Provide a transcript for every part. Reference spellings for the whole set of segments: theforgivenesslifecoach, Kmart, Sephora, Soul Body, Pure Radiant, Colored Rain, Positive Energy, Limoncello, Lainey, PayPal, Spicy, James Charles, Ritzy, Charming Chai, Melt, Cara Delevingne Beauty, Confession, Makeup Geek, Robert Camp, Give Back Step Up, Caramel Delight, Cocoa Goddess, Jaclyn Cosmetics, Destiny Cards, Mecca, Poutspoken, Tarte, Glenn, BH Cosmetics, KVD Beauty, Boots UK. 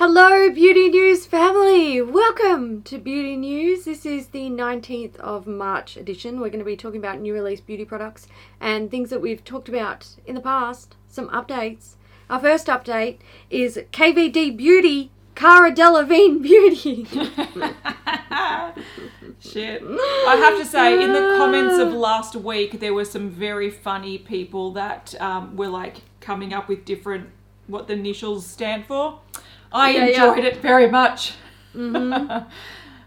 Hello Beauty News family! Welcome to Beauty News. This is the 19th of March edition. We're going to be talking about new release beauty products and things that we've talked about in the past, some updates. Our first update is KVD Beauty, Cara Delevingne Beauty. Shit. I have to say, in the comments of last week, there were some very funny people that were like coming up with different, what the initials stand for. I enjoyed it very much. Mm-hmm.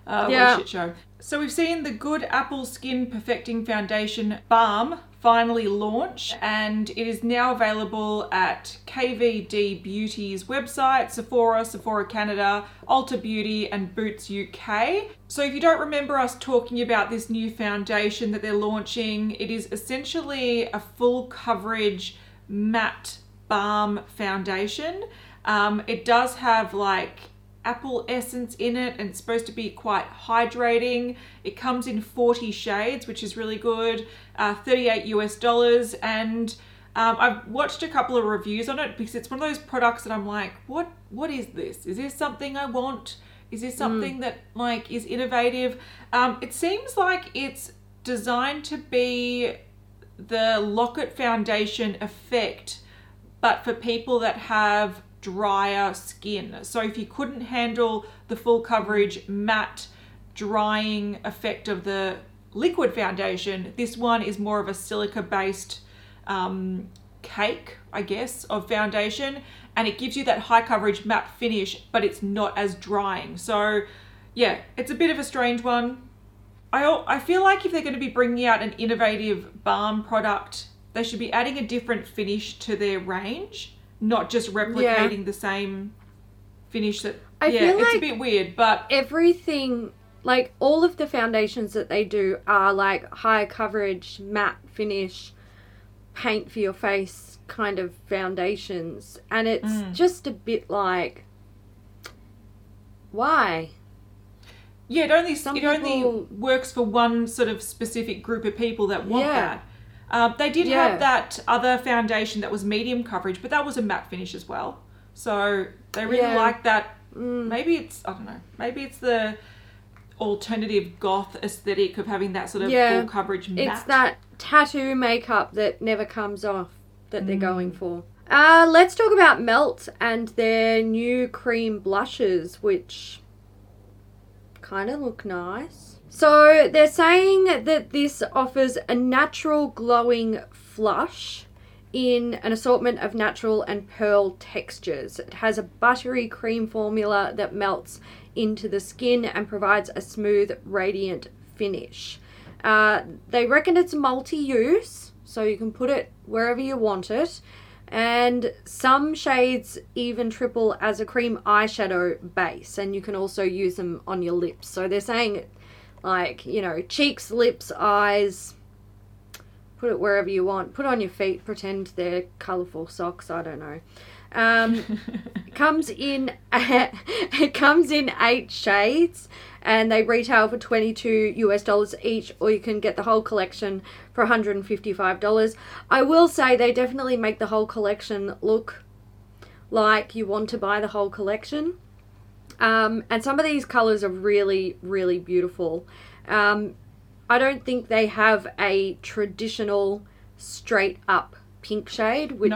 What a shit show. So we've seen the Good Apple Skin Perfecting Foundation Balm finally launch, and it is now available at KVD Beauty's website, Sephora, Sephora Canada, Ulta Beauty and Boots UK. So if you don't remember us talking about this new foundation that they're launching, it is essentially a full coverage matte balm foundation. It does have like apple essence in it, and it's supposed to be quite hydrating. It comes in 40 shades, which is really good, $38 US. And I've watched a couple of reviews on it because it's one of those products that I'm like, what is this? Is this something I want? Is this something that like is innovative? It seems like it's designed to be the Locket Foundation effect, but for people that have drier skin. So if you couldn't handle the full coverage matte drying effect of the liquid foundation, this one is more of a silica-based cake, I guess, of foundation. And it gives you that high coverage matte finish, but it's not as drying. So yeah, it's a bit of a strange one. I feel like if they're going to be bringing out an innovative balm product, they should be adding a different finish to their range, not just replicating the same finish that... I feel like it's a bit weird, but... Everything, like all of the foundations that they do are like high coverage, matte finish, paint for your face kind of foundations. And it's just a bit like, why? Yeah, it only works for one sort of specific group of people that want that. They did have that other foundation that was medium coverage, but that was a matte finish as well. So they really like that. Maybe it's, I don't know, maybe it's the alternative goth aesthetic of having that sort of full coverage matte. It's that tattoo makeup that never comes off that they're going for. Let's talk about Melt and their new cream blushes, which kind of look nice. So they're saying that this offers a natural glowing flush in an assortment of natural and pearl textures. It has a buttery cream formula that melts into the skin and provides a smooth, radiant finish. They reckon it's multi-use, so you can put it wherever you want it. And some shades even triple as a cream eyeshadow base, and you can also use them on your lips. So they're saying... like, you know, cheeks, lips, eyes, put it wherever you want. Put on your feet, pretend they're colourful socks, I don't know. It comes in 8 shades, and they retail for $22 US each, or you can get the whole collection for $155. I will say they definitely make the whole collection look like you want to buy the whole collection. And some of these colours are really, really beautiful. I don't think they have a traditional straight up pink shade, which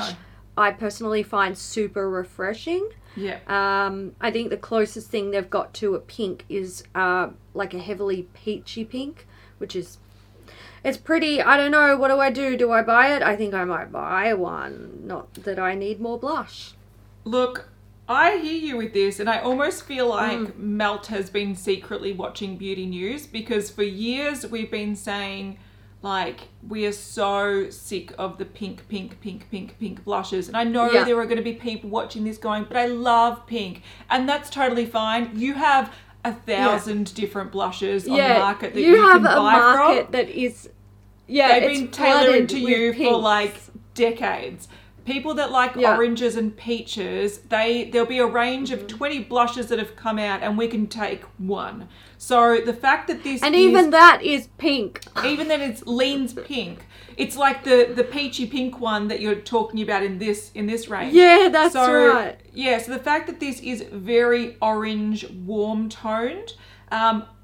I personally find super refreshing. Yeah. I think the closest thing they've got to a pink is like a heavily peachy pink, which is... it's pretty. I don't know. What do I do? Do I buy it? I think I might buy one. Not that I need more blush. Look... I hear you with this, and I almost feel like Melt has been secretly watching Beauty News, because for years we've been saying, like, we are so sick of the pink blushes. And I know there are going to be people watching this going, but I love pink. And that's totally fine. You have 1,000 different blushes on the market that you can buy from. You have a market that is, they've been tailoring to you for, like, decades. people that like oranges and peaches, there'll be a range of 20 blushes that have come out and we can take one. So the fact that this and is, even that is pink. Even then it leans pink. It's like the peachy pink one that you're talking about in this range. Yeah, that's right. Yeah, so the fact that this is very orange, warm toned,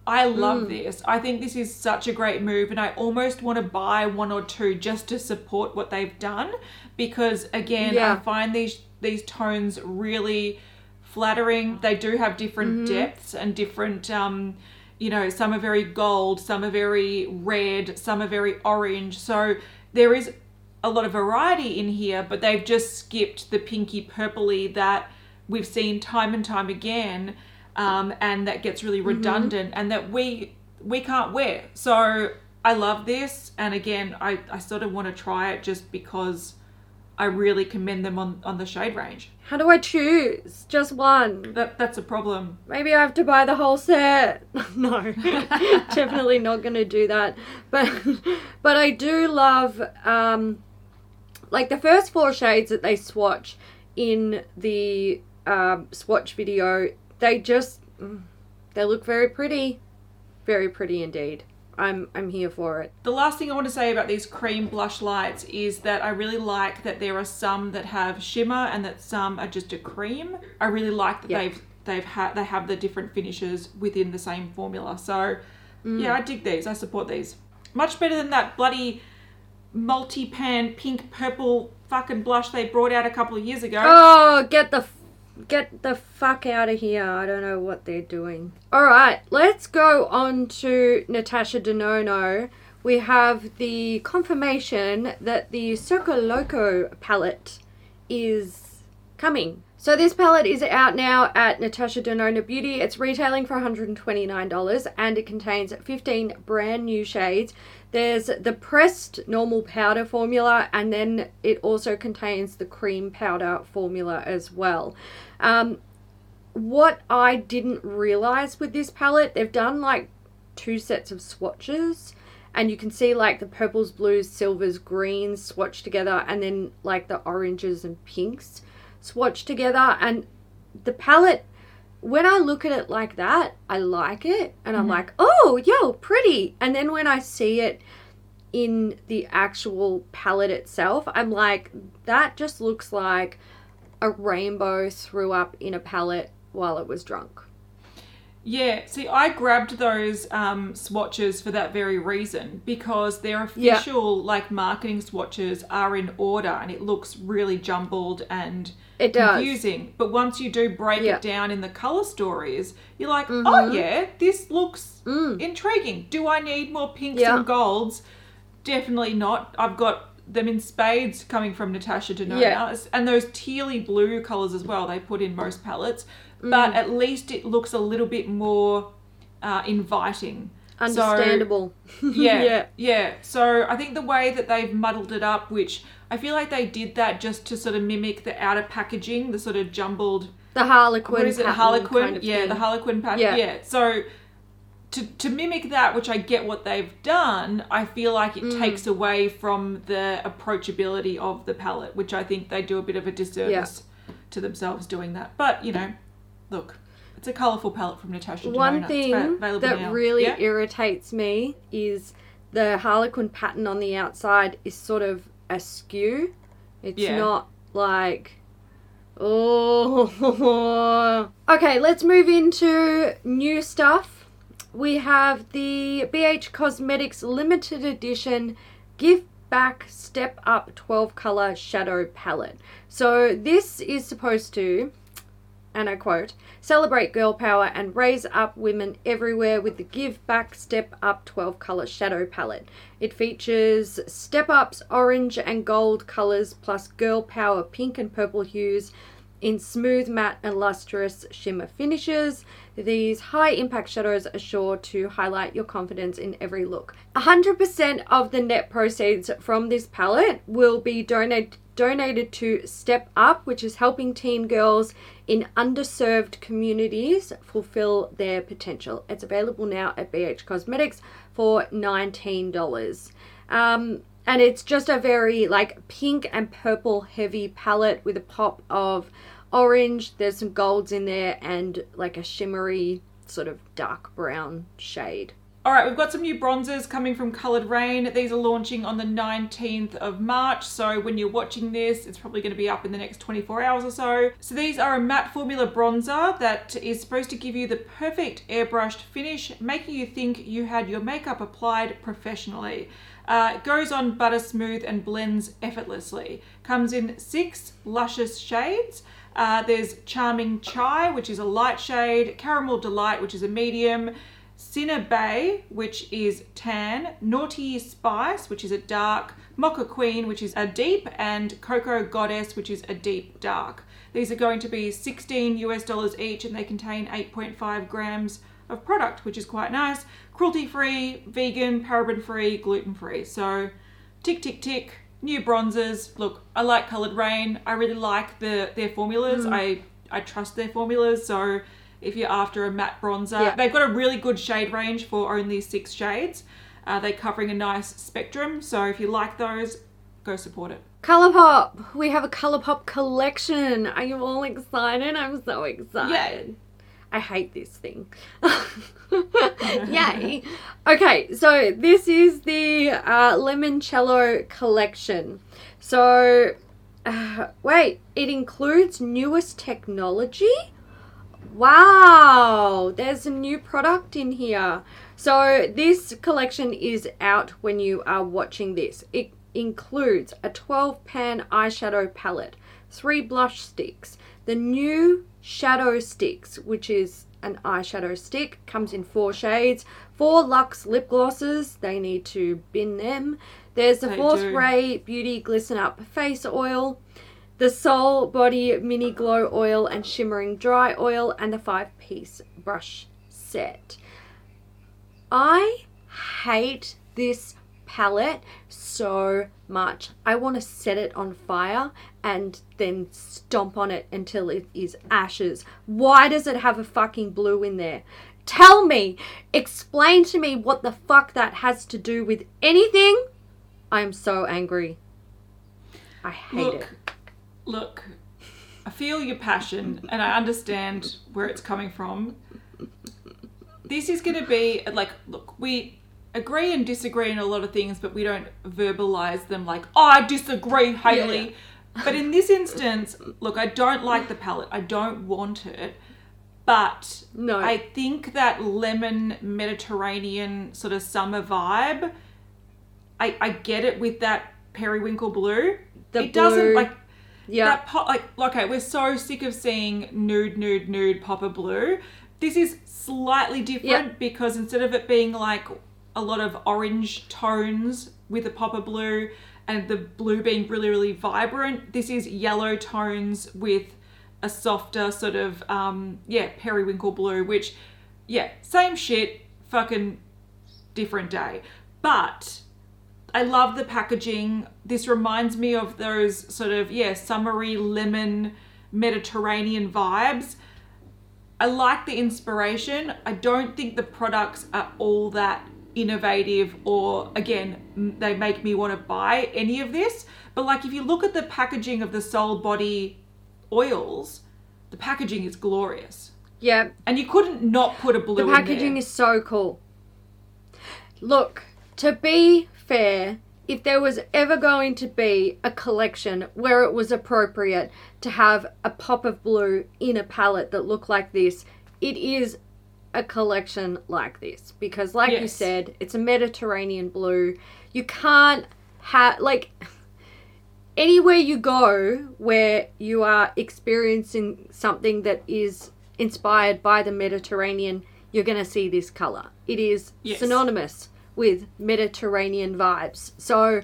I love this. I think this is such a great move, and I almost want to buy one or two just to support what they've done, because again, I find these tones really flattering. They do have different depths and different, some are very gold, some are very red, some are very orange. So there is a lot of variety in here, but they've just skipped the pinky purpley that we've seen time and time again. And that gets really redundant and that we can't wear. So I love this, and again I sort of want to try it just because I really commend them on the shade range. How do I choose? Just one. That's a problem. Maybe I have to buy the whole set. No, definitely not going to do that. But I do love like the first four shades that they swatch in the swatch video. They look very pretty indeed. I'm here for it. The last thing I want to say about these cream blush lights is that I really like that there are some that have shimmer and that some are just a cream. I really like that they have the different finishes within the same formula. So yeah, I dig these. I support these. Much better than that bloody multi-pan pink purple fucking blush they brought out a couple of years ago. Oh, get the fuck out of here. I don't know what they're doing. All right, let's go on to Natasha Denona. We have the confirmation that the Circo Loco palette is coming. So this palette is out now at Natasha Denona Beauty. It's retailing for $129 and it contains 15 brand new shades. There's the pressed normal powder formula, and then it also contains the cream powder formula as well. What I didn't realize with this palette, they've done like two sets of swatches, and you can see like the purples, blues, silvers, greens swatched together, and then like the oranges and pinks swatched together. And the palette, when I look at it like that, I like it, and I'm like, oh, yo, pretty. And then when I see it in the actual palette itself, I'm like, that just looks like a rainbow threw up in a palette while it was drunk. Yeah, see, I grabbed those swatches for that very reason, because their official marketing swatches are in order and it looks really jumbled and it does. Confusing. But once you do break it down in the color stories, you're like, oh yeah, this looks intriguing. Do I need more pinks and golds? Definitely not. I've got them in spades coming from Natasha Denona. Yeah. And those tealy blue colors as well, they put in most palettes. But at least it looks a little bit more inviting. Understandable. So, yeah. So I think the way that they've muddled it up, which I feel like they did that just to sort of mimic the outer packaging, the sort of jumbled... The Harlequin pattern. What is it, Harlequin? Kind of thing. The Harlequin pattern. Yeah. So to mimic that, which I get what they've done, I feel like it takes away from the approachability of the palette, which I think they do a bit of a disservice to themselves doing that. But, look, it's a colourful palette from Natasha Denona. One thing that really irritates me is the Harlequin pattern on the outside is sort of askew. It's not like... Oh. Okay, let's move into new stuff. We have the BH Cosmetics Limited Edition Give Back Step Up 12 Colour Shadow Palette. So this is supposed to, and I quote, celebrate girl power and raise up women everywhere with the Give Back Step Up 12 Colour Shadow Palette. It features Step Up's orange and gold colours plus girl power pink and purple hues in smooth, matte and lustrous shimmer finishes. These high impact shadows are sure to highlight your confidence in every look. 100% of the net proceeds from this palette will be donated to Step Up, which is helping teen girls in underserved communities fulfill their potential. It's available now at BH Cosmetics for $19. And it's just a very like pink and purple heavy palette with a pop of orange. There's some golds in there and like a shimmery sort of dark brown shade. All right, we've got some new bronzers coming from Colored Rain. These are launching on the 19th of March. So when you're watching this, it's probably going to be up in the next 24 hours or so. So these are a matte formula bronzer that is supposed to give you the perfect airbrushed finish, making you think you had your makeup applied professionally. It goes on butter smooth and blends effortlessly. Comes in 6 luscious shades. There's Charming Chai, which is a light shade, Caramel Delight, which is a medium, Cinnabay, which is tan, Naughty Spice, which is a dark, Mocha Queen, which is a deep, and Cocoa Goddess, which is a deep dark. These are going to be $16 each, and they contain 8.5 grams of product, which is quite nice. Cruelty-free, vegan, paraben-free, gluten-free. So tick, tick, tick, new bronzers. Look, I like Colored Rain. I really like their formulas. I trust their formulas, so if you're after a matte bronzer. Yeah. They've got a really good shade range for only 6 shades. They're covering a nice spectrum. So if you like those, go support it. ColourPop. We have a ColourPop collection. Are you all excited? I'm so excited. Yay. I hate this thing. Yay. Okay, so this is the Limoncello collection. So, wait, it includes newest technology? Wow, there's a new product in here. So this collection is out when you are watching this. It includes a 12-pan eyeshadow palette, 3 blush sticks, the new shadow sticks, which is an eyeshadow stick, comes in 4 shades, 4 luxe lip glosses, they need to bin them. There's the Force Ray Beauty Glisten Up face oil, the Soul Body Mini Glow Oil and Shimmering Dry Oil, and the 5-piece brush set. I hate this palette so much. I want to set it on fire and then stomp on it until it is ashes. Why does it have a fucking blue in there? Tell me, explain to me what the fuck that has to do with anything. I am so angry. I hate it. Look, I feel your passion and I understand where it's coming from. This is going to be like, look, we agree and disagree on a lot of things, but we don't verbalize them like, oh, I disagree, Hayley. Yeah. But in this instance, look, I don't like the palette. I don't want it. But no. I think that lemon Mediterranean sort of summer vibe, I get it with that periwinkle blue. Doesn't like... Yeah. That pop, like, okay, we're so sick of seeing nude popper blue. This is slightly different because instead of it being like a lot of orange tones with a popper blue and the blue being really, really vibrant, this is yellow tones with a softer sort of, periwinkle blue, which, same shit, fucking different day. But I love the packaging. This reminds me of those sort of, summery lemon Mediterranean vibes. I like the inspiration. I don't think the products are all that innovative or, again, they make me want to buy any of this. But like if you look at the packaging of the Soul Body oils, the packaging is glorious. Yeah. And you couldn't not put a blue in there. The packaging is so cool. Look, to be fair, if there was ever going to be a collection where it was appropriate to have a pop of blue in a palette that looked like this, it is a collection like this. Because like you said, it's a Mediterranean blue. You can't have, anywhere you go where you are experiencing something that is inspired by the Mediterranean, you're going to see this colour. It is synonymous with Mediterranean vibes. So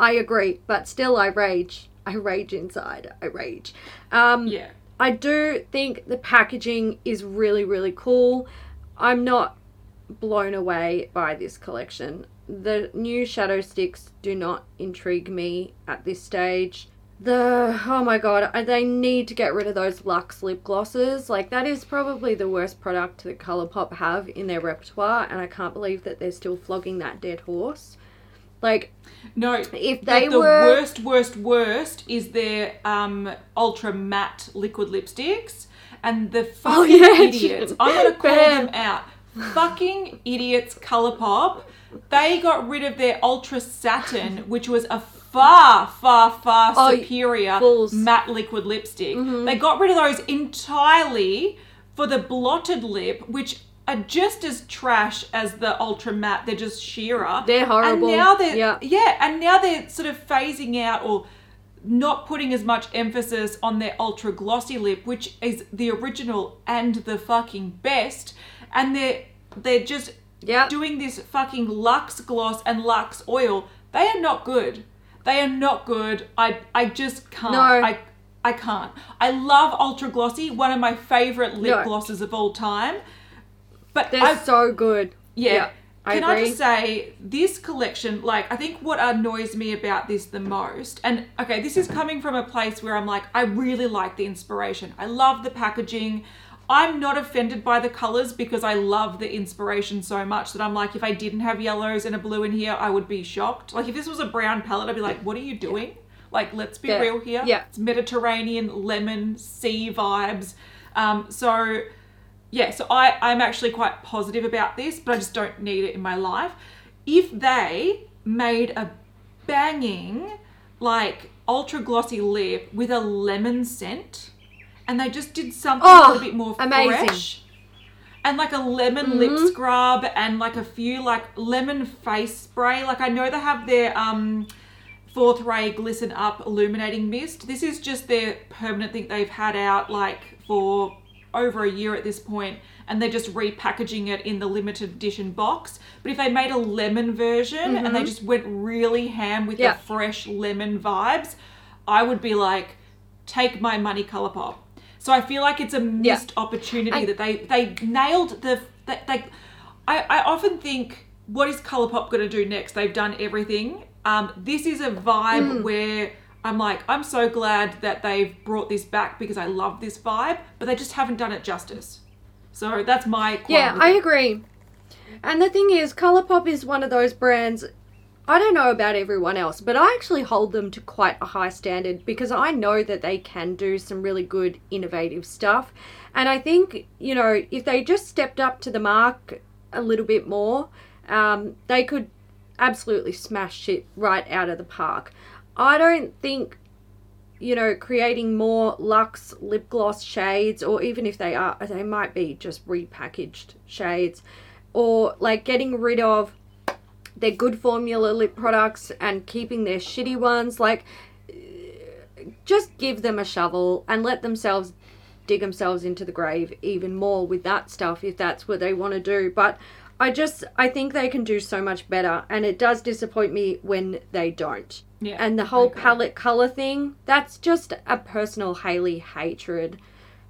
I agree, but still I rage. I rage inside. I rage. I do think the packaging is really, really cool. I'm not blown away by this collection. The new shadow sticks do not intrigue me at this stage. Oh my God, they need to get rid of those luxe lip glosses. Like, that is probably the worst product that ColourPop have in their repertoire, and I can't believe that they're still flogging that dead horse. Like, no, if they the were worst is their ultra matte liquid lipsticks, and the fucking idiots. I'm gonna call them out. Fucking idiots, ColourPop. They got rid of their ultra satin, which was a far superior matte liquid lipstick. Mm-hmm. They got rid of those entirely for the blotted lip, which are just as trash as the ultra matte. They're just sheerer. They're horrible. And now they're and now they're sort of phasing out or not putting as much emphasis on their ultra glossy lip, which is the original and the fucking best. And they're just doing this fucking Luxe gloss and Luxe oil. They are not good. They are not good. I just can't. No. I can't. I love Ultra Glossy, one of my favorite lip glosses of all time. But they're so good. Yeah. I just say, this collection, like, I think what annoys me about this the most, and okay, this is coming from a place where I'm like, I really like the inspiration. I love the packaging. I'm not offended by the colors because I love the inspiration so much that I'm like, if I didn't have yellows and a blue in here, I would be shocked. Like, if this was a brown palette, I'd be like, what are you doing? Like, let's be real here. Yeah. It's Mediterranean, lemon, sea vibes. So I'm actually quite positive about this, but I just don't need it in my life. If they made a banging, like, ultra glossy lip with a lemon scent, and they just did something a little bit more fresh. And like a lemon lip scrub and like a few like lemon face spray. Like, I know they have their Fourth Ray Glisten Up Illuminating Mist. This is just their permanent thing they've had out like for over a year at this point, and they're just repackaging it in the limited edition box. But if they made a lemon version and they just went really ham with the fresh lemon vibes, I would be like, take my money, ColourPop. So I feel like it's a missed opportunity that they nailed I often think, what is ColourPop going to do next? They've done everything. This is a vibe where I'm like, I'm so glad that they've brought this back because I love this vibe, but they just haven't done it justice. So that's my qualm. Yeah, I agree. And the thing is, ColourPop is one of those brands, I don't know about everyone else, but I actually hold them to quite a high standard because I know that they can do some really good, innovative stuff. And I think, you know, if they just stepped up to the mark a little bit more, they could absolutely smash it right out of the park. I don't think, you know, creating more Luxe lip gloss shades, or even if they are, they might be just repackaged shades, or like getting rid of their good formula lip products and keeping their shitty ones. Like, just give them a shovel and let themselves dig themselves into the grave even more with that stuff if that's what they want to do. But I think they can do so much better, and it does disappoint me when they don't. Yeah, and the whole palette colour thing, that's just a personal Hailey hatred.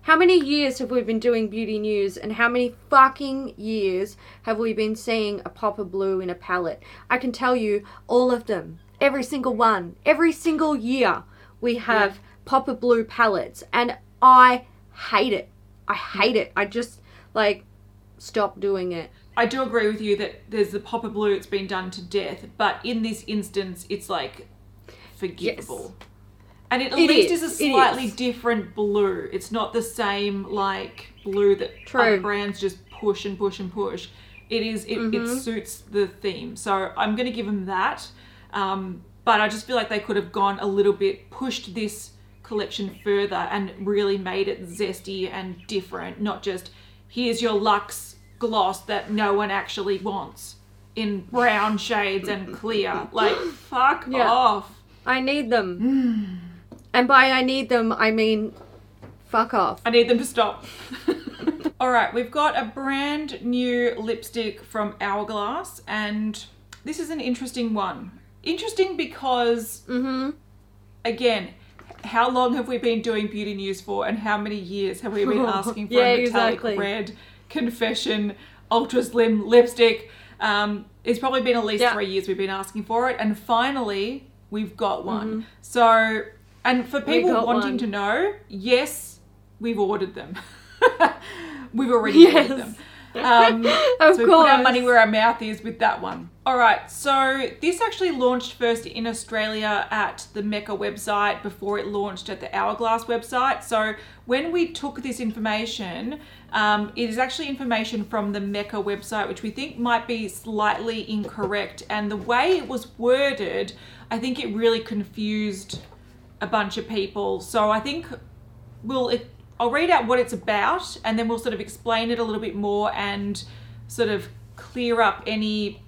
How many years have we been doing beauty news, and how many fucking years have we been seeing a pop of blue in a palette? I can tell you all of them, every single one, every single year we have pop of blue palettes, and I hate it. I hate it. I just, like, stop doing it. I do agree with you that there's the pop of blue, it's been done to death, but in this instance it's, like, forgivable. Yes. And it at least is a slightly different blue. It's not the same, like, blue that other brands just push and push and push. It suits the theme. So I'm going to give them that. But I just feel like they could have gone a little bit, pushed this collection further and really made it zesty and different. Not just, here's your Luxe gloss that no one actually wants in brown shades and clear. Like, fuck off. I need them. And by I need them, I mean, fuck off. I need them to stop. All right, we've got a brand new lipstick from Hourglass, and this is an interesting one. Interesting because, again, how long have we been doing beauty news for, and how many years have we been asking for a metallic red confession ultra slim lipstick? It's probably been at least 3 years we've been asking for it, and finally we've got one. So... And for people wanting to know, yes, we've ordered them. We've already ordered them. Of course. We put our money where our mouth is with that one. All right, so this actually launched first in Australia at the Mecca website before it launched at the Hourglass website. So when we took this information, it is actually information from the Mecca website, which we think might be slightly incorrect. And the way it was worded, I think it really confused a bunch of people. So I think I'll read out what it's about, and then we'll sort of explain it a little bit more and sort of clear up any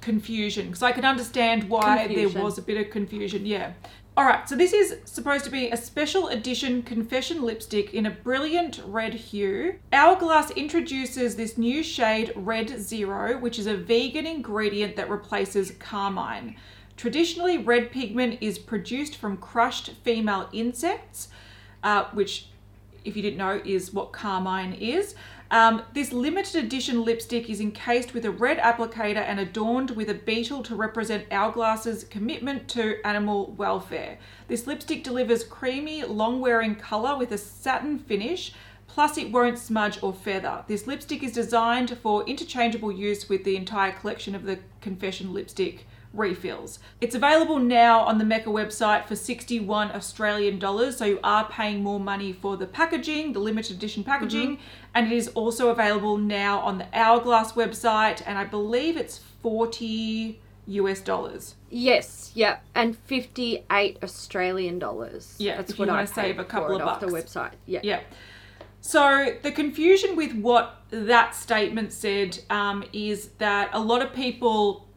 confusion, because I can understand why there was a bit of confusion. Yeah. All right, so this is supposed to be a special edition Confession lipstick in a brilliant red hue. Hourglass introduces this new shade Red Zero, which is a vegan ingredient that replaces carmine. Traditionally, red pigment is produced from crushed female insects, which, if you didn't know, is what carmine is. This limited edition lipstick is encased with a red applicator and adorned with a beetle to represent Hourglass's commitment to animal welfare. This lipstick delivers creamy, long-wearing colour with a satin finish, plus it won't smudge or feather. This lipstick is designed for interchangeable use with the entire collection of the Confession lipstick refills. It's available now on the Mecca website for $61 Australian dollars, so you are paying more money for the packaging, the limited edition packaging, and it is also available now on the Hourglass website, and I believe it's $40 US dollars. Yes, yeah, and $58 Australian dollars. Yeah, that's if what you want to save a couple of bucks off the website. Yeah, yeah. So the confusion with what that statement said is that a lot of people.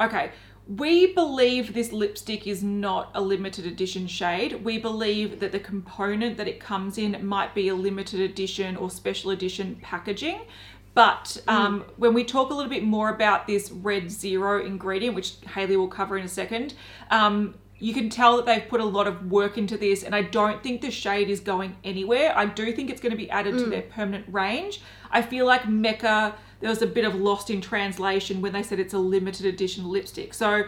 Okay, we believe this lipstick is not a limited edition shade. We believe that the component that it comes in might be a limited edition or special edition packaging. But when we talk a little bit more about this Red Zero ingredient, which Hayley will cover in a second, you can tell that they've put a lot of work into this, and I don't think the shade is going anywhere. I do think it's going to be added to their permanent range. I feel like Mecca, there was a bit of lost in translation when they said it's a limited edition lipstick. So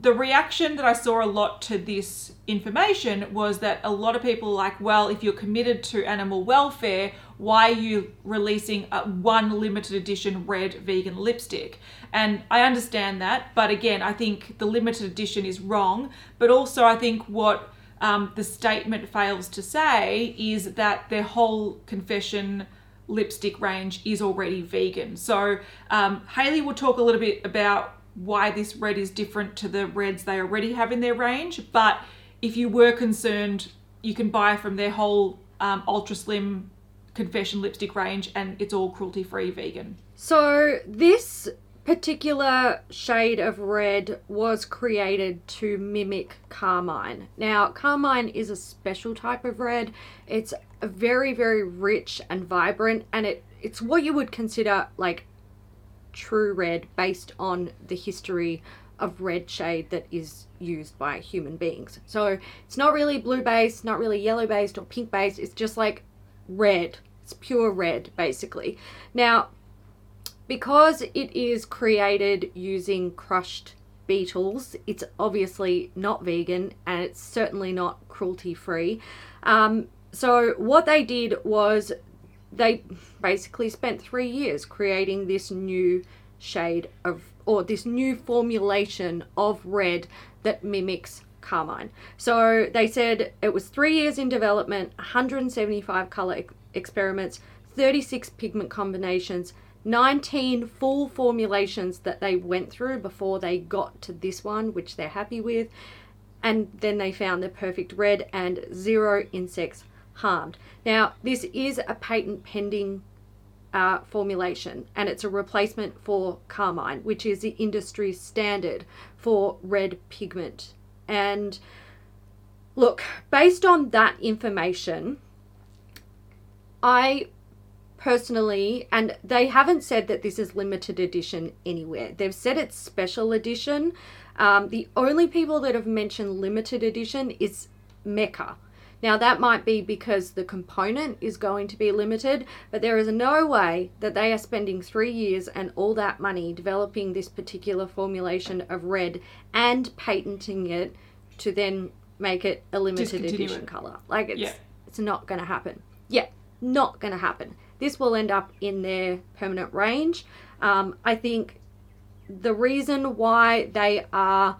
the reaction that I saw a lot to this information was that a lot of people are like, well, if you're committed to animal welfare, why are you releasing one limited edition red vegan lipstick? And I understand that. But again, I think the limited edition is wrong. But also I think what the statement fails to say is that their whole Confession lipstick range is already vegan. So Hayley will talk a little bit about why this red is different to the reds they already have in their range. But if you were concerned, you can buy from their whole ultra slim Confession lipstick range, and it's all cruelty-free vegan. So this particular shade of red was created to mimic carmine. Now, carmine is a special type of red. It's very, very rich and vibrant, and it's what you would consider like true red based on the history of red shade that is used by human beings. So it's not really blue based, not really yellow based or pink based. It's just like red. It's pure red, basically. Now, because it is created using crushed beetles, it's obviously not vegan, and it's certainly not cruelty-free. So what they did was they basically spent 3 years creating this new shade of, or this new formulation of red that mimics carmine. So they said it was 3 years in development, 175 color experiments, 36 pigment combinations, 19 full formulations that they went through before they got to this one, which they're happy with, and then they found the perfect red and zero insects harmed. Now, this is a patent pending formulation, and it's a replacement for carmine, which is the industry standard for red pigment. And look, based on that information, I personally, and they haven't said that this is limited edition anywhere. They've said it's special edition. The only people that have mentioned limited edition is Mecca. Now, that might be because the component is going to be limited, but there is no way that they are spending 3 years and all that money developing this particular formulation of red and patenting it to then make it a limited edition color. Like, it's not going to happen. Yeah, not going to happen. This will end up in their permanent range. I think the reason why they are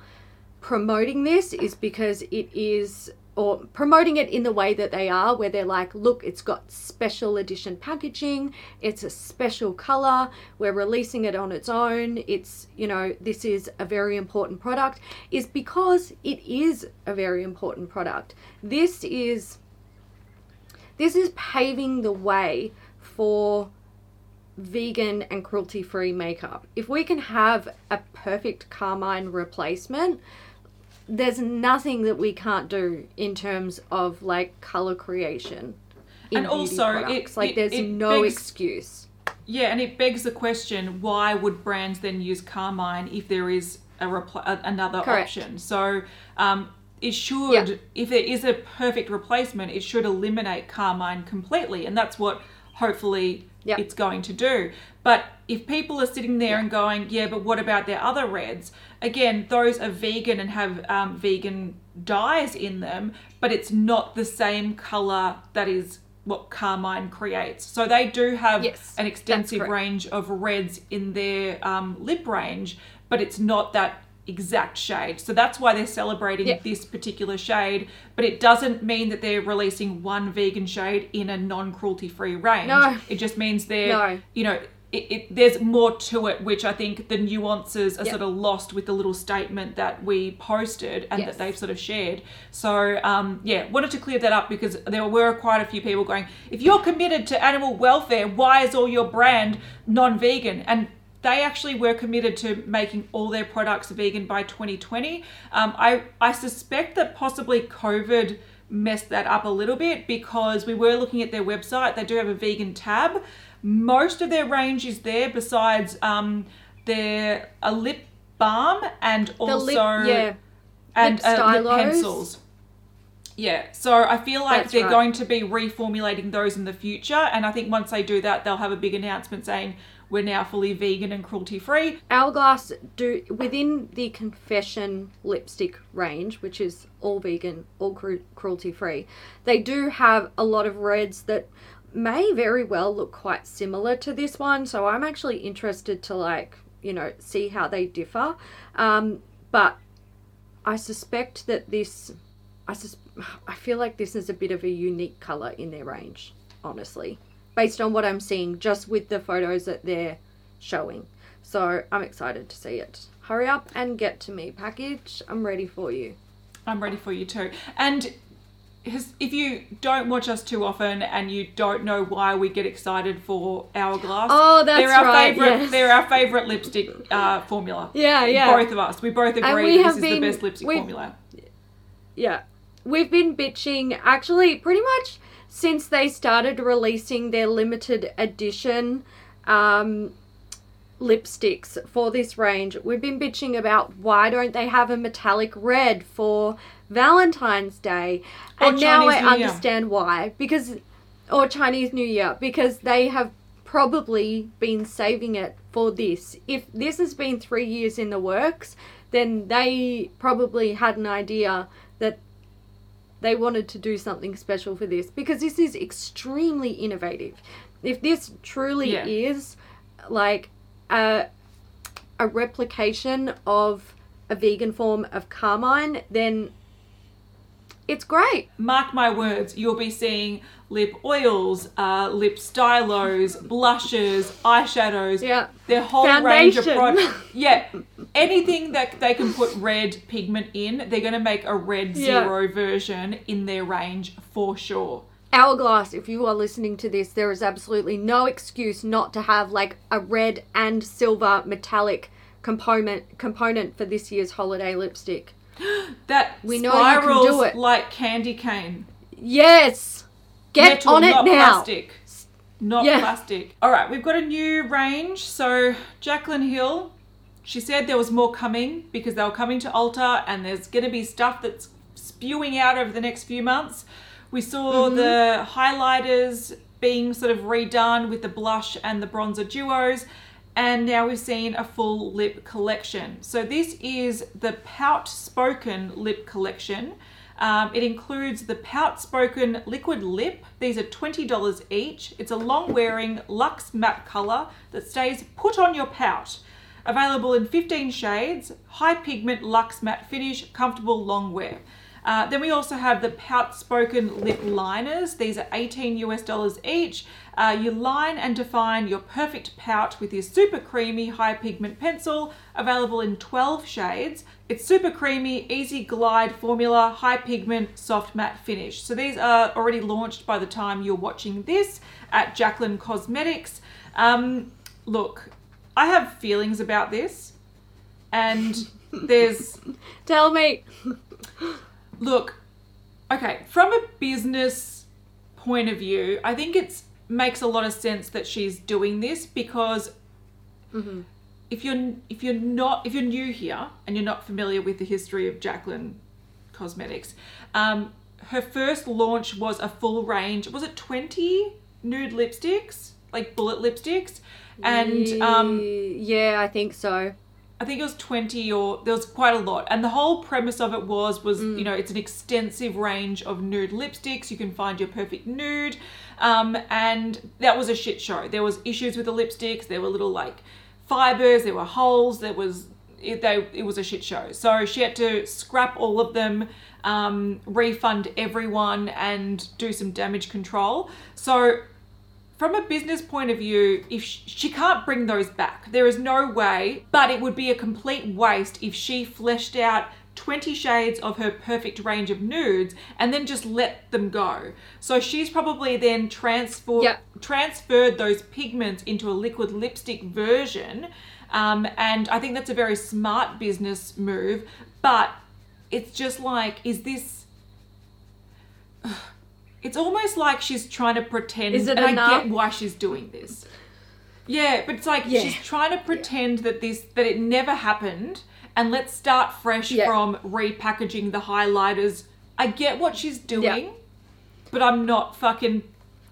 promoting this is because it is, or promoting it in the way that they are, where they're like, look, it's got special edition packaging, it's a special color, we're releasing it on its own, it's, you know, this is a very important product, is because it is a very important product. This is paving the way for vegan and cruelty-free makeup. If we can have a perfect carmine replacement, there's nothing that we can't do in terms of like color creation in and also products. There's no excuse. Yeah, and it begs the question, why would brands then use carmine if there is another Correct. Option? So it should, if there is a perfect replacement, it should eliminate carmine completely, and that's what hopefully it's going to do. But if people are sitting there and going, yeah, but what about their other reds? Again, those are vegan and have vegan dyes in them, but it's not the same color that is what carmine creates. So they do have an extensive range of reds in their lip range, but it's not that exact shade. So that's why they're celebrating this particular shade, but it doesn't mean that they're releasing one vegan shade in a non-cruelty free range. No. It just means they're, you know, there's more to it, which I think the nuances are sort of lost with the little statement that we posted and that they've sort of shared. So, wanted to clear that up because there were quite a few people going, if you're committed to animal welfare, why is all your brand non-vegan? And they actually were committed to making all their products vegan by 2020. I suspect that possibly COVID messed that up a little bit because we were looking at their website. They do have a vegan tab. Most of their range is there besides a lip balm and also and lip pencils. Yeah, so I feel like they're going to be reformulating those in the future, and I think once they do that, they'll have a big announcement saying, we're now fully vegan and cruelty-free. Hourglass do, within the Confession lipstick range, which is all vegan, all cruelty-free, they do have a lot of reds that may very well look quite similar to this one. So I'm actually interested to, like, you know, see how they differ. But I suspect that this, I feel like this is a bit of a unique colour in their range, honestly, based on what I'm seeing just with the photos that they're showing. So I'm excited to see it. Hurry up and get to me, package. I'm ready for you. I'm ready for you too. And if you don't watch us too often and you don't know why we get excited for Hourglass, they're our favourite lipstick formula. Yeah. Both of us. We both agree this is the best lipstick formula. Yeah. We've been bitching actually pretty much since they started releasing their limited edition lipsticks for this range. We've been bitching about why don't they have a metallic red for Valentine's Day. And now I understand why. Or Chinese New Year. Because they have probably been saving it for this. If this has been 3 years in the works, then they probably had an idea that they wanted to do something special for this, because this is extremely innovative. If this truly is like a replication of a vegan form of carmine, then it's great. Mark my words, you'll be seeing lip oils, lip stylos, blushes, eyeshadows, their whole range of products. Yeah, anything that they can put red pigment in, they're going to make a Red Zero version in their range for sure. Hourglass, if you are listening to this, there is absolutely no excuse not to have like a red and silver metallic component for this year's holiday lipstick. That we know spirals you can do it. Like candy cane. Yes. Get metal, on it not now. Plastic. Not plastic. All right, we've got a new range. So Jaclyn Hill, she said there was more coming because they were coming to Ulta and there's going to be stuff that's spewing out over the next few months. We saw the highlighters being sort of redone with the blush and the bronzer duos. And now we've seen a full lip collection. So this is the Poutspoken lip collection. It includes the Poutspoken Liquid Lip. These are $20 each. It's a long-wearing luxe matte color that stays put on your pout. Available in 15 shades, high pigment luxe matte finish, comfortable long wear. Then we also have the Poutspoken Lip Liners. These are $18 each. You line and define your perfect pout with your super creamy high pigment pencil, available in 12 shades. It's super creamy, easy glide formula, high pigment, soft matte finish. So these are already launched by the time you're watching this at Jaclyn Cosmetics. Look, I have feelings about this, and there's... Tell me. Look, okay, from a business point of view, I think it makes a lot of sense that she's doing this because if you're new here and you're not familiar with the history of Jaclyn Cosmetics, her first launch was a full range. Was it 20 nude lipsticks, like bullet lipsticks? And yeah, I think so. I think it was 20, or there was quite a lot. And the whole premise of it was you know, it's an extensive range of nude lipsticks. You can find your perfect nude. And that was a shit show. There was issues with the lipsticks. There were little like fibers. There were holes. It was a shit show. So she had to scrap all of them, refund everyone, and do some damage control. So from a business point of view, if she can't bring those back, there is no way, but it would be a complete waste if she fleshed out 20 shades of her perfect range of nudes and then just let them go. So she's probably then transferred those pigments into a liquid lipstick version. And I think that's a very smart business move, but it's just like, is this... It's almost like she's trying to pretend. Is it enough? And I get why she's doing this. Yeah, but it's like she's trying to pretend that it never happened, and let's start fresh from repackaging the highlighters. I get what she's doing, but I'm not fucking...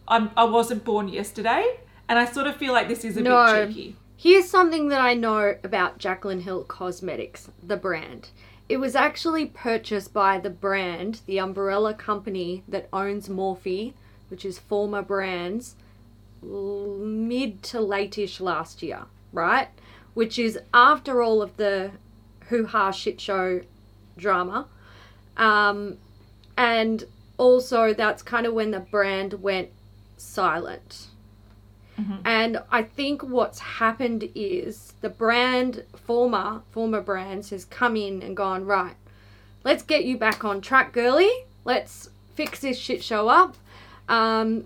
I wasn't born yesterday, and I sort of feel like this is a bit cheeky. Here's something that I know about Jaclyn Hill Cosmetics, the brand. It was actually purchased by the brand, the umbrella company that owns Morphe, which is former brands, mid to late-ish last year, right? Which is after all of the hoo-ha shit show drama. And also that's kind of when the brand went silent. Mm-hmm. And I think what's happened is the brand, former brands, has come in and gone, right, let's get you back on track, girly. Let's fix this shit show up.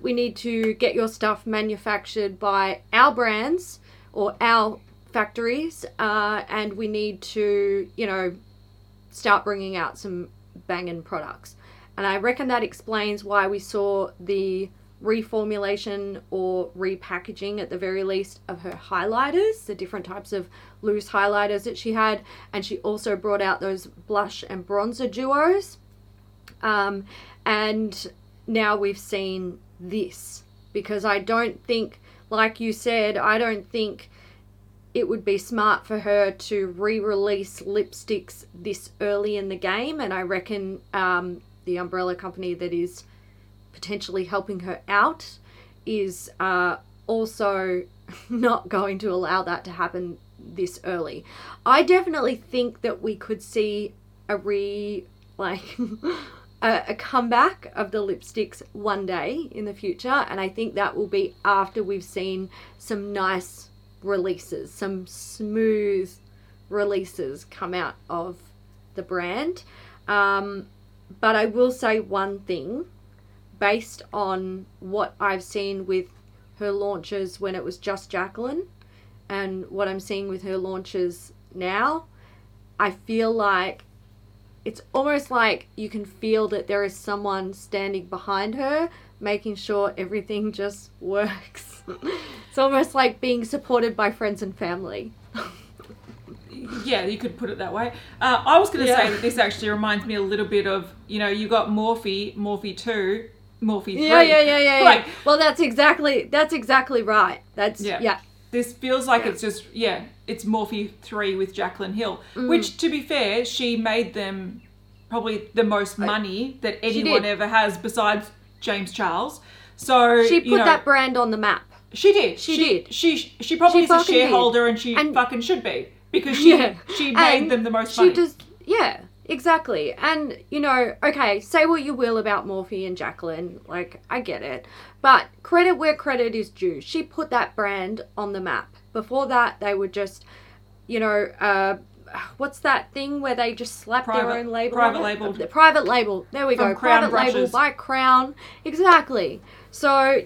We need to get your stuff manufactured by our brands or our factories. And we need to, you know, start bringing out some banging products. And I reckon that explains why we saw the reformulation or repackaging at the very least of her highlighters, the different types of loose highlighters that she had, and she also brought out those blush and bronzer duos, and now we've seen this, because I don't think, like you said, I don't think it would be smart for her to re-release lipsticks this early in the game, and I reckon the umbrella company that is potentially helping her out is also not going to allow that to happen this early. I definitely think that we could see a comeback of the lipsticks one day in the future, and I think that will be after we've seen some nice releases, some smooth releases come out of the brand. But I will say one thing. Based on what I've seen with her launches when it was just Jaclyn and what I'm seeing with her launches now, I feel like it's almost like you can feel that there is someone standing behind her making sure everything just works. It's almost like being supported by friends and family. Yeah, you could put it that way. I was going to say that this actually reminds me a little bit of, you know, you got Morphe 2, Morphe 3. Yeah. Like, well, that's exactly right. That's. This feels like it's just, it's Morphe 3 with Jaclyn Hill, which, to be fair, she made them probably the most money that anyone ever has besides James Charles. So she put that brand on the map. She did. She probably is a shareholder and she fucking should be, because she made them the most money. She just, yeah, exactly. And, okay, say what you will about Morphe and Jaclyn. I get it. But credit where credit is due. She put that brand on the map. Before that, they were just, what's that thing where they just slap their own label? Private label. There we go. Private label by Crown. Exactly. So,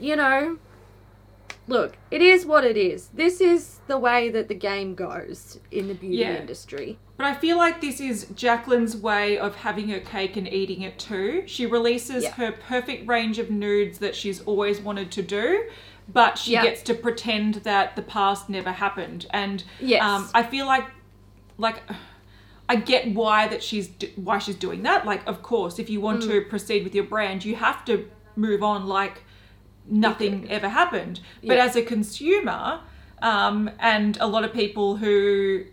look, it is what it is. This is the way that the game goes in the beauty industry. But I feel like this is Jaclyn's way of having her cake and eating it too. She releases her perfect range of nudes that she's always wanted to do, but she gets to pretend that the past never happened. And I feel like I get why she's doing that. Like, of course, if you want to proceed with your brand, you have to move on nothing ever happened. But as a consumer, and a lot of people who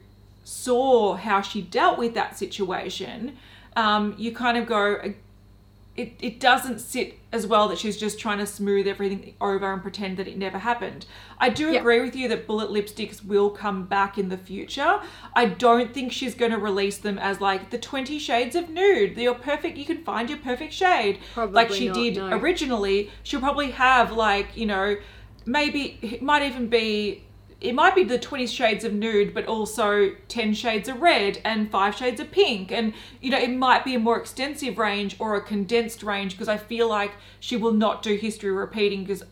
saw how she dealt with that situation, you kind of go, it doesn't sit as well that she's just trying to smooth everything over and pretend that it never happened. I do agree with you that bullet lipsticks will come back in the future. I don't think she's going to release them as the 20 shades of nude. You're perfect. You can find your perfect shade. Probably like she did originally. She'll probably have maybe it might be the 20 shades of nude, but also 10 shades of red and 5 shades of pink. And, it might be a more extensive range or a condensed range, because I feel like she will not do history repeating, because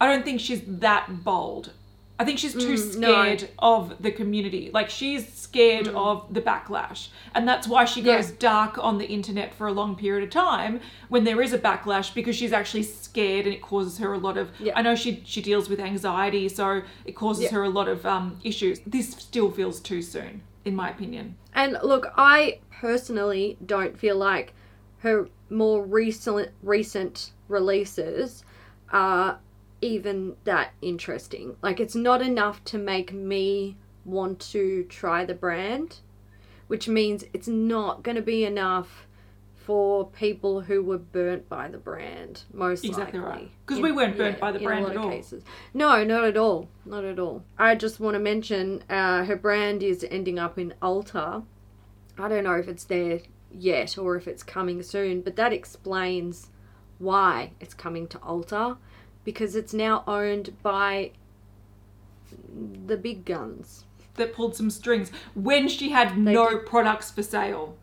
I don't think she's that bold. I think she's too scared of the community. She's scared of the backlash. And that's why she goes dark on the internet for a long period of time when there is a backlash, because she's actually scared, and it causes her a lot of... Yeah. I know she deals with anxiety, so it causes her a lot of issues. This still feels too soon, in my opinion. And look, I personally don't feel like her more recent releases are... even that interesting. It's not enough to make me want to try the brand, which means it's not going to be enough for people who were burnt by the brand, most likely. Exactly right. Because we weren't burnt by the brand at all. Cases. No, not at all. Not at all. I just want to mention her brand is ending up in Ulta. I don't know if it's there yet or if it's coming soon, but that explains why it's coming to Ulta. Because it's now owned by the big guns. That pulled some strings when she had no products for sale.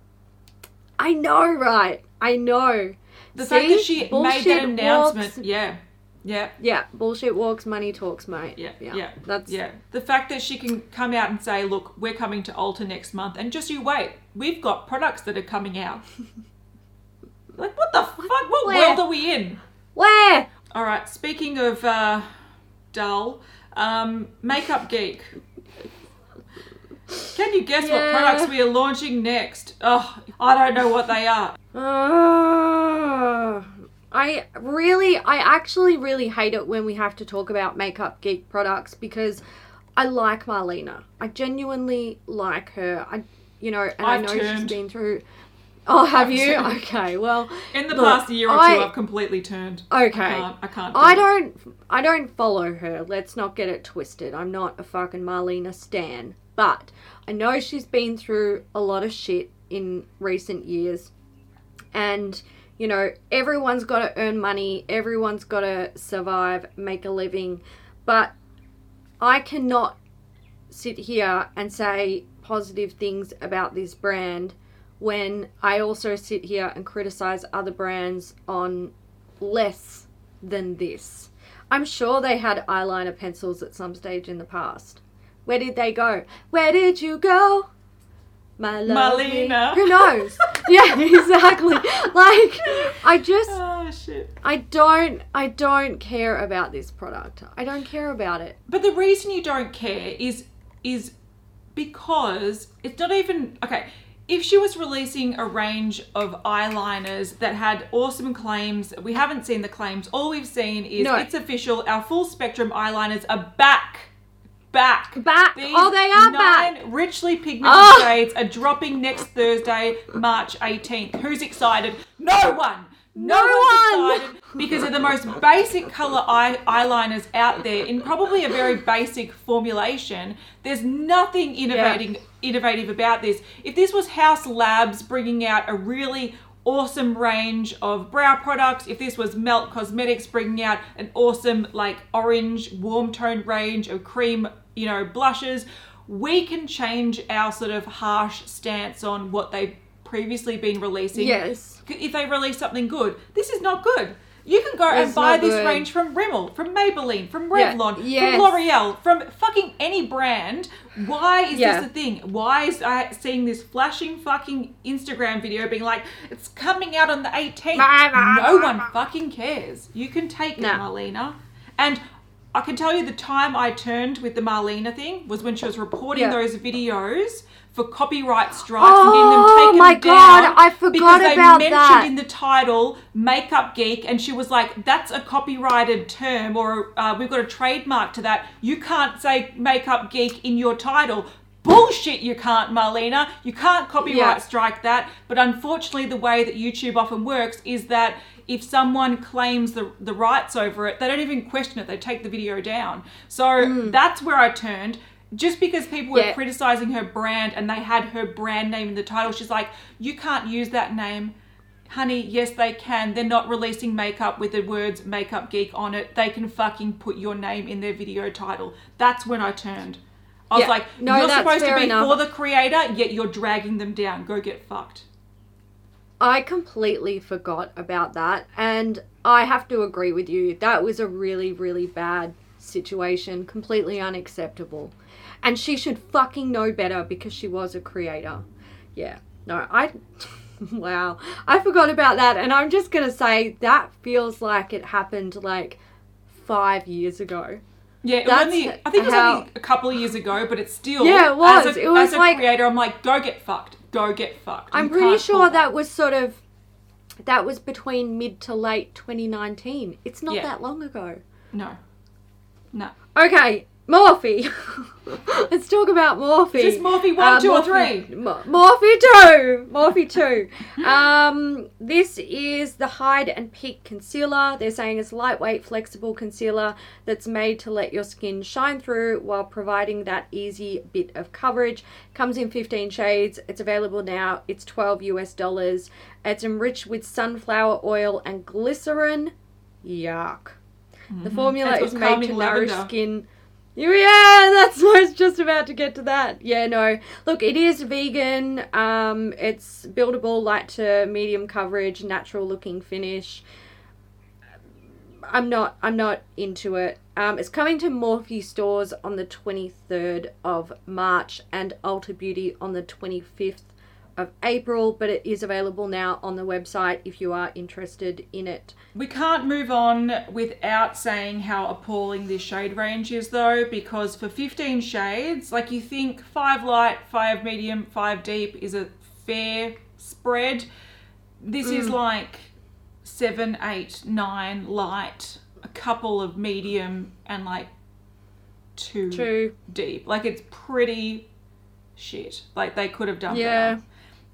I know, right? I know. The fact that she made that announcement. Yeah, bullshit walks, money talks, mate. Yeah. That's the fact that she can come out and say, look, we're coming to Ulta next month, and just you wait. We've got products that are coming out. What the fuck? What world are we in? Where? All right, speaking of dull, Makeup Geek. Can you guess what products we are launching next? Oh, I don't know what they are. I actually really hate it when we have to talk about Makeup Geek products, because I like Marlena. I genuinely like her. I know she's been through... Oh, have you? Okay, well... In the past year or two, I've completely turned. Okay. I can't do it. I don't follow her. Let's not get it twisted. I'm not a fucking Marlena stan. But I know she's been through a lot of shit in recent years. And, everyone's got to earn money. Everyone's got to survive, make a living. But I cannot sit here and say positive things about this brand when I also sit here and criticize other brands on less than this. I'm sure they had eyeliner pencils at some stage in the past. Where did they go? Where did you go? My love. Marlena. Who knows? Yeah, exactly. I just... Oh, shit. I don't care about this product. I don't care about it. But the reason you don't care is because it's not even... Okay. If she was releasing a range of eyeliners that had awesome claims, we haven't seen the claims. All we've seen is it's official. Our full spectrum eyeliners are back. back. Back. These oh, they are back. Richly pigmented shades are dropping next Thursday, March 18th. Who's excited? No one. No one's excited because they're the most basic colour eyeliners out there in probably a very basic formulation. There's nothing innovative about this. If this was House Labs bringing out a really awesome range of brow products, if this was Melt Cosmetics bringing out an awesome like orange warm toned range of cream, you know, blushes, we can change our sort of harsh stance on what they've previously been releasing. Yes. If they release something good, this is not good. You can go and buy this range from Rimmel, from Maybelline, from Revlon, from L'Oreal, from fucking any brand. Why is this a thing? Why is I seeing this flashing fucking Instagram video being like, it's coming out on the 18th? No one fucking cares. You can take it, Marlena. And I can tell you the time I turned with the Marlena thing was when she was reporting those videos for copyright strikes and getting them taken down. Oh my God, I forgot about that. Because they mentioned in the title, Makeup Geek, and she was like, that's a copyrighted term, or we've got a trademark to that. You can't say Makeup Geek in your title. Bullshit, you can't, Marlena. You can't copyright strike that. But unfortunately, the way that YouTube often works is that if someone claims the rights over it, they don't even question it. They take the video down. So that's where I turned. Just because people were criticizing her brand and they had her brand name in the title, she's like, you can't use that name. Honey, yes, they can. They're not releasing makeup with the words Makeup Geek on it. They can fucking put your name in their video title. That's when I turned. I was like, no, you're supposed to be for the creator, yet you're dragging them down. Go get fucked. I completely forgot about that. And I have to agree with you. That was a really, really bad situation. Completely unacceptable. And she should fucking know better because she was a creator. Yeah. No, wow. I forgot about that. And I'm just going to say that feels like it happened like 5 years ago. Yeah, I think it was only a couple of years ago, but it's still... Yeah, it was. As a like, creator, I'm like, go get fucked. Go get fucked. I'm pretty sure that was sort of... That was between mid to late 2019. It's not that long ago. No. Okay, Morphe. Let's talk about Morphe. Is this Morphe 1, 2, or 3? Morphe 2. This is the Hide and Peak Concealer. They're saying it's lightweight, flexible concealer that's made to let your skin shine through while providing that easy bit of coverage. Comes in 15 shades. It's available now. It's $12. It's enriched with sunflower oil and glycerin. Yuck. Mm-hmm. The formula is made to nourish skin... Yeah, that's what I was just about to get to that. Yeah, no. Look, it is vegan. It's buildable, light to medium coverage, natural looking finish. I'm not into it. It's coming to Morphe stores on the 23rd of March and Ulta Beauty on the 25th of April, but it is available now on the website if you are interested in it. We can't move on without saying how appalling this shade range is though, because for 15 shades, like you think 5 light, 5 medium, 5 deep is a fair spread. This is like 7, 8, 9 light, a couple of medium and like 2 deep. Like it's pretty shit. Like they could have done better.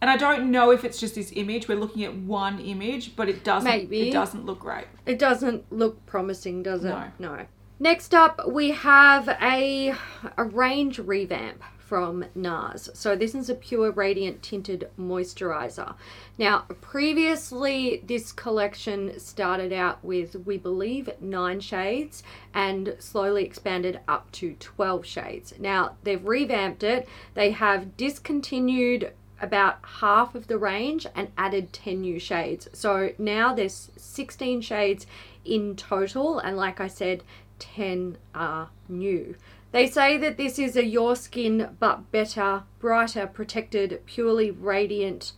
And I don't know if it's just this image. We're looking at one image, but it doesn't look great. It doesn't look promising, does it? No. Next up, we have a range revamp from NARS. So this is a Pure Radiant Tinted Moisturizer. Now, previously, this collection started out with, we believe, 9 shades and slowly expanded up to 12 shades. Now, they've revamped it. They have discontinued about half of the range and added 10 new shades. So now there's 16 shades in total, and like I said, 10 are new. They say that this is a your skin but better, brighter, protected, purely radiant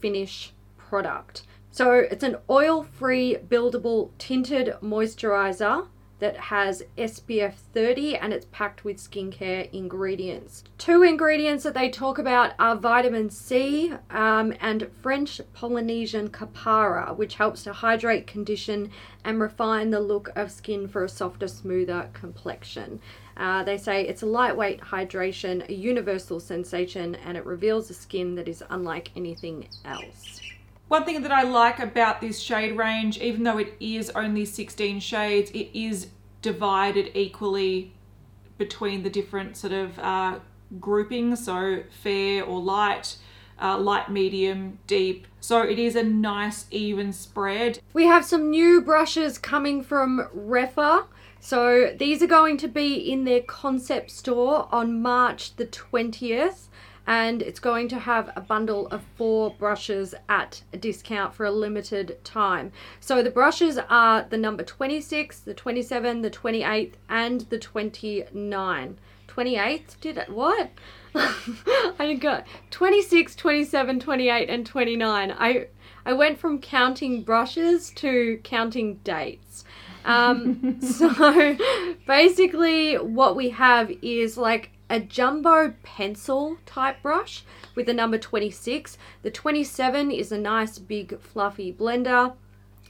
finish product. So it's an oil-free, buildable, tinted moisturizer that has SPF 30 and it's packed with skincare ingredients. Two ingredients that they talk about are vitamin C and French Polynesian capara, which helps to hydrate, condition and refine the look of skin for a softer, smoother complexion. They say it's a lightweight hydration, a universal sensation, and it reveals a skin that is unlike anything else. One thing that I like about this shade range, even though it is only 16 shades, it is divided equally between the different sort of groupings, so fair or light, light, medium, deep. So it is a nice even spread. We have some new brushes coming from Refa. So these are going to be in their concept store on March the 20th. And it's going to have a bundle of 4 brushes at a discount for a limited time. So the brushes are the number 26, the 27, the 28, and the 29. 28th? Did it? What? I got 26, 27, 28, and 29. I went from counting brushes to counting dates. So basically what we have is like a jumbo pencil type brush with the number 26. The 27 is a nice big fluffy blender.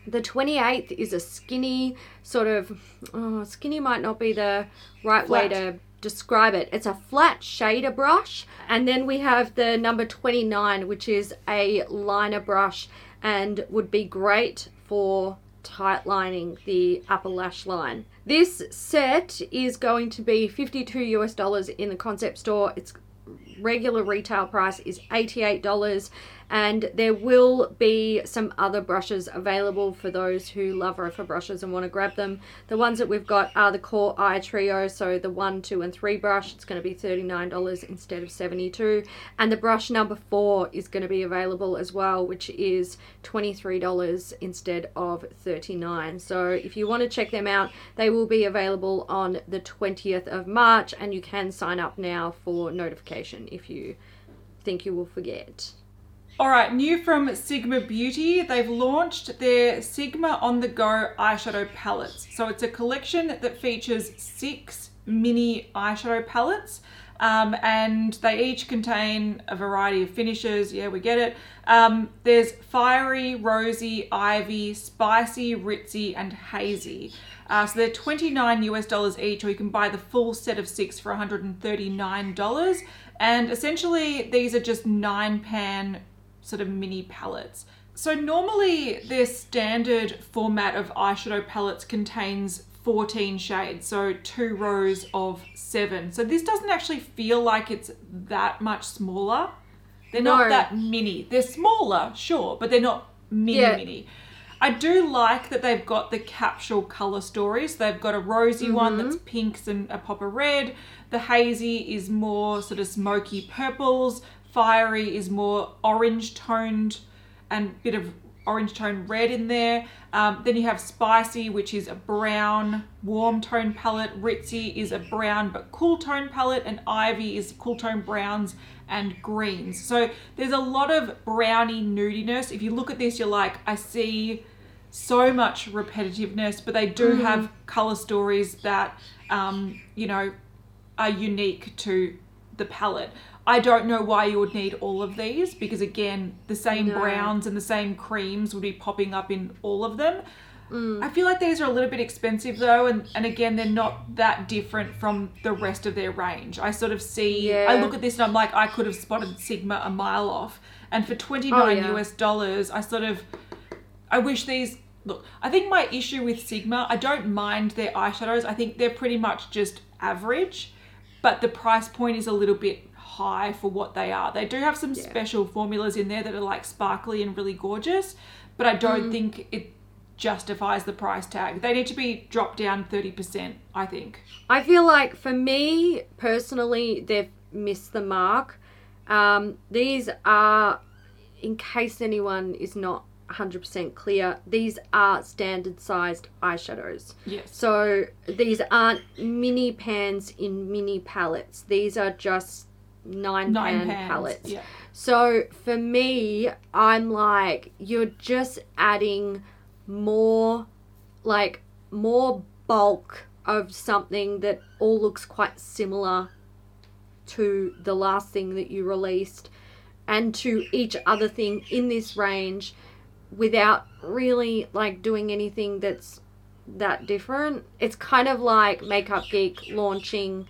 The 28th is a skinny sort of, skinny might not be the right way to describe it. It's a flat shader brush. And then we have the number 29, which is a liner brush and would be great for tight lining the upper lash line. This set is going to be $52 in the concept store. Its regular retail price is $88, and there will be some other brushes available for those who love Refa brushes and want to grab them. The ones that we've got are the Core Eye Trio, so the 1, 2 and 3 brush. It's going to be $39 instead of $72, and the brush number 4 is going to be available as well, which is $23 instead of $39. So if you want to check them out, they will be available on the 20th of March, and you can sign up now for notification if you think you will forget. All right, new from Sigma Beauty, they've launched their Sigma On The Go eyeshadow palettes. So it's a collection that features 6 mini eyeshadow palettes, and they each contain a variety of finishes. Yeah, we get it. There's Fiery, Rosy, Ivy, Spicy, Ritzy, and Hazy. So they're $29 each, or you can buy the full set of 6 for $139. And essentially, these are just 9-pan sort of mini palettes. So normally their standard format of eyeshadow palettes contains 14 shades, so 2 rows of 7. So this doesn't actually feel like it's that much smaller. They're not that mini. They're smaller, sure, but they're not mini. I do like that they've got the capsule color stories. They've got a rosy one that's pinks and a pop of red. The hazy is more sort of smoky purples. Fiery is more orange toned and a bit of orange toned red in there. Then you have Spicy, which is a brown warm tone palette. Ritzy is a brown but cool tone palette, and Ivy is cool tone browns and greens. So there's a lot of browny nudiness. If you look at this, you're like, I see so much repetitiveness, but they do have color stories that you know, are unique to the palette. I don't know why you would need all of these, because again, the same browns and the same creams would be popping up in all of them. I feel like these are a little bit expensive though, and again, they're not that different from the rest of their range. I sort of see, I look at this and I'm like, I could have spotted Sigma a mile off. And for $29, I wish these, look, I think my issue with Sigma, I don't mind their eyeshadows. I think they're pretty much just average, but the price point is a little bit high for what they are. They do have some special formulas in there that are like sparkly and really gorgeous, but I don't think it justifies the price tag. They need to be dropped down 30%, I think. I feel like for me personally, they've missed the mark. These are, in case anyone is not 100% clear, these are standard sized eyeshadows. Yes. So these aren't mini pans in mini palettes. These are just 9 pan palettes. Yeah. So for me, I'm like, you're just adding more bulk of something that all looks quite similar to the last thing that you released and to each other thing in this range without really like doing anything that's that different. It's kind of like Makeup Geek launching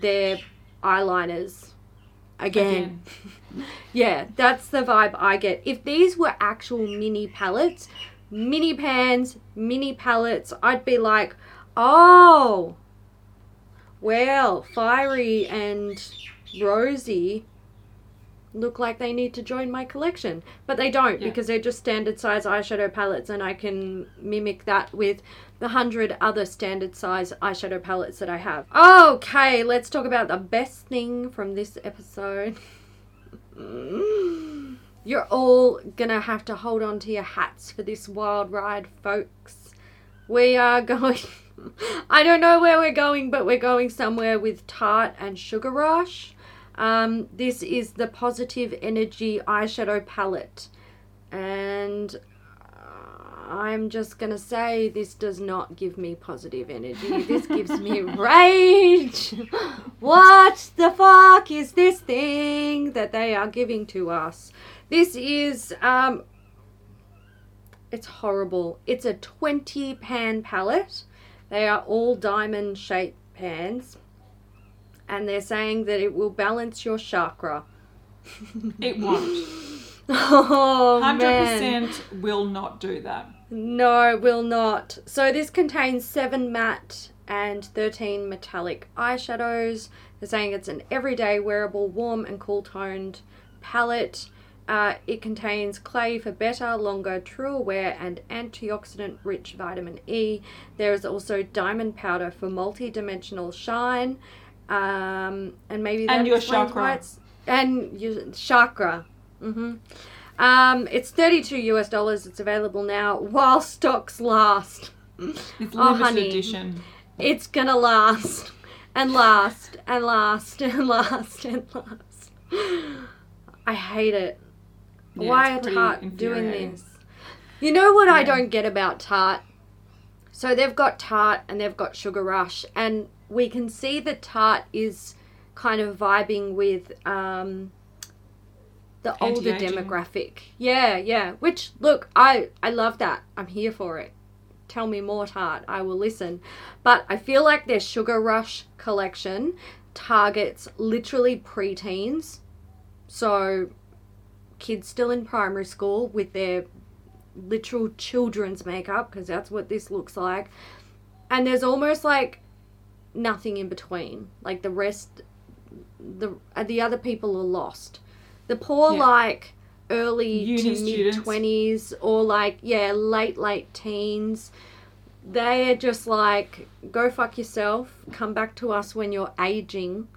their eyeliners again. Yeah, that's the vibe I get. If these were actual mini palettes, mini pans, mini palettes, I'd be like, oh, well, Fiery and Rosy look like they need to join my collection. But they don't, because they're just standard size eyeshadow palettes, and I can mimic that with the 100 other standard size eyeshadow palettes that I have. Okay, let's talk about the best thing from this episode. You're all gonna have to hold on to your hats for this wild ride, folks. We are going... I don't know where we're going, but we're going somewhere with Tarte and Sugar Rush. This is the Positive Energy eyeshadow palette. And I'm just going to say this does not give me positive energy. This gives me rage. What the fuck is this thing that they are giving to us? This is, it's horrible. It's a 20 pan palette. They are all diamond shaped pans. And they're saying that it will balance your chakra. It won't. Oh, 100% man. Will not do that. No, will not. So this contains 7 matte and 13 metallic eyeshadows. They're saying it's an everyday wearable, warm and cool toned palette. It contains clay for better, longer, truer wear and antioxidant-rich vitamin E. There is also diamond powder for multi-dimensional shine. And maybe that's your chakra. And your chakra. Mm-hmm. It's $32. It's available now while stocks last. It's limited edition. It's gonna last and last and last and last and last. I hate it. Yeah, why are Tarte doing this? You know what I don't get about Tarte? So they've got Tarte and they've got Sugar Rush, and we can see that Tarte is kind of vibing with the older demographic. Yeah. Which, look, I love that. I'm here for it. Tell me more, Tarte. I will listen. But I feel like their Sugar Rush collection targets literally preteens. So kids still in primary school with their literal children's makeup, because that's what this looks like. And there's almost like nothing in between. Like the rest, the other people are lost. The poor, like, early uni to mid-20s or, like, late teens, they are just like, go fuck yourself, come back to us when you're aging.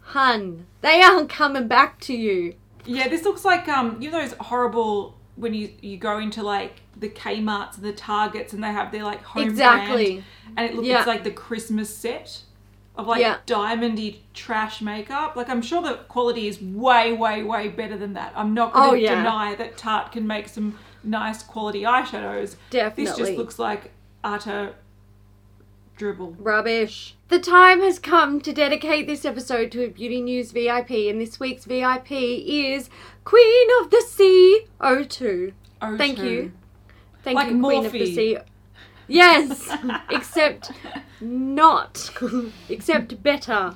Hun, they aren't coming back to you. Yeah, this looks like, you know those horrible, when you go into, like, the Kmarts and the Targets and they have their, like, home brand. And it looks like the Christmas set of, like, diamondy trash makeup. Like, I'm sure the quality is way, way, way better than that. I'm not going to deny that Tarte can make some nice quality eyeshadows. Definitely. This just looks like utter dribble. Rubbish. The time has come to dedicate this episode to a Beauty News VIP, and this week's VIP is Queen of the Sea, O2. Thank you, like Queen Morphe. Of the Sea. Yes, except not, except better.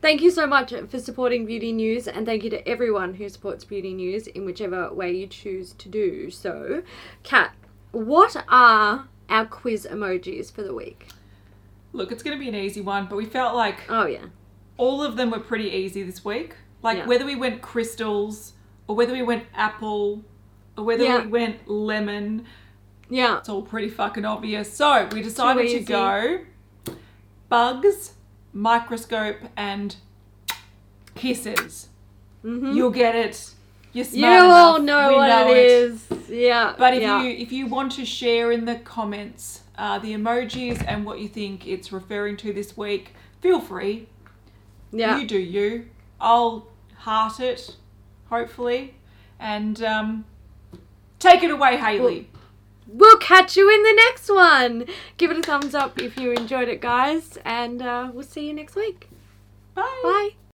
Thank you so much for supporting Beauty News, and thank you to everyone who supports Beauty News in whichever way you choose to do. So, Kat, what are our quiz emojis for the week? Look, it's going to be an easy one, but we felt like all of them were pretty easy this week. Like whether we went crystals or whether we went apple or whether we went lemon. Yeah. It's all pretty fucking obvious. So we decided to go bugs, microscope, and kisses. Mm-hmm. You'll get it. You're smart enough. You all know what it is. Yeah. But if you want to share in the comments the emojis and what you think it's referring to this week, feel free. Yeah. You do you. I'll heart it, hopefully. And take it away, Hayley. we'll catch you in the next one. Give it a thumbs up if you enjoyed it, guys, and we'll see you next week. Bye. Bye.